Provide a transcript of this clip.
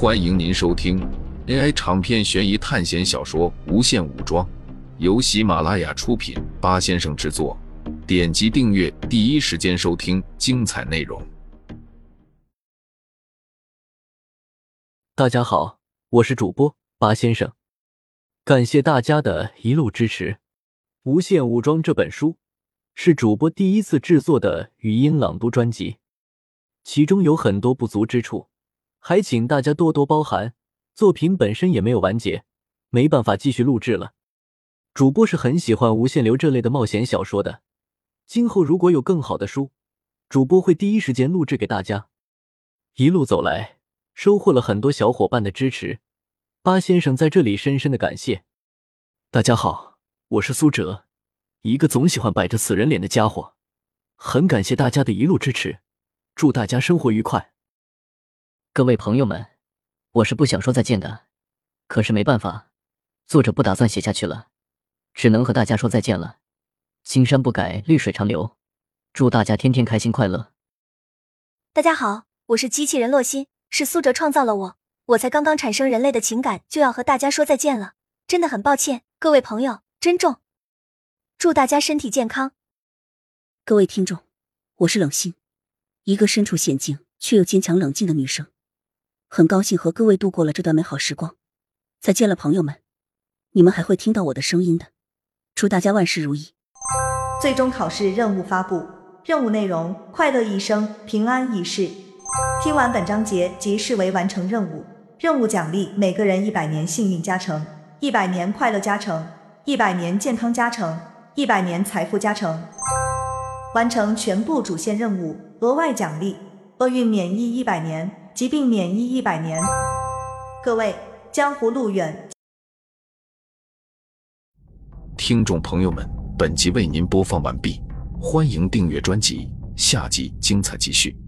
欢迎您收听 AI 长篇悬疑探险小说《无限武装》，由喜马拉雅出品，巴先生制作。点击订阅，第一时间收听精彩内容。大家好，我是主播巴先生，感谢大家的一路支持。《无限武装》这本书是主播第一次制作的语音朗读专辑，其中有很多不足之处，还请大家多多包涵。作品本身也没有完结，没办法继续录制了。主播是很喜欢无限流这类的冒险小说的，今后如果有更好的书，主播会第一时间录制给大家。一路走来，收获了很多小伙伴的支持，巴先生在这里深深的感谢。大家好，我是苏哲，一个总喜欢摆着死人脸的家伙，很感谢大家的一路支持，祝大家生活愉快。各位朋友们，我是不想说再见的，可是没办法，作者不打算写下去了，只能和大家说再见了。青山不改，绿水长流，祝大家天天开心快乐。大家好，我是机器人洛心，是苏哲创造了我，我才刚刚产生人类的情感，就要和大家说再见了，真的很抱歉，各位朋友，珍重。祝大家身体健康。各位听众，我是冷心，一个身处险境却又坚强冷静的女生，很高兴和各位度过了这段美好时光。再见了朋友们，你们还会听到我的声音的，祝大家万事如意。最终考试任务发布，任务内容：快乐一生，平安一世。听完本章节即视为完成任务，任务奖励每个人100年幸运加成，100年快乐加成，100年健康加成，100年财富加成。完成全部主线任务，额外奖励：厄运免疫100年，疾病免疫100年。各位，江湖路远。听众朋友们，本集为您播放完毕，欢迎订阅专辑，下集精彩继续。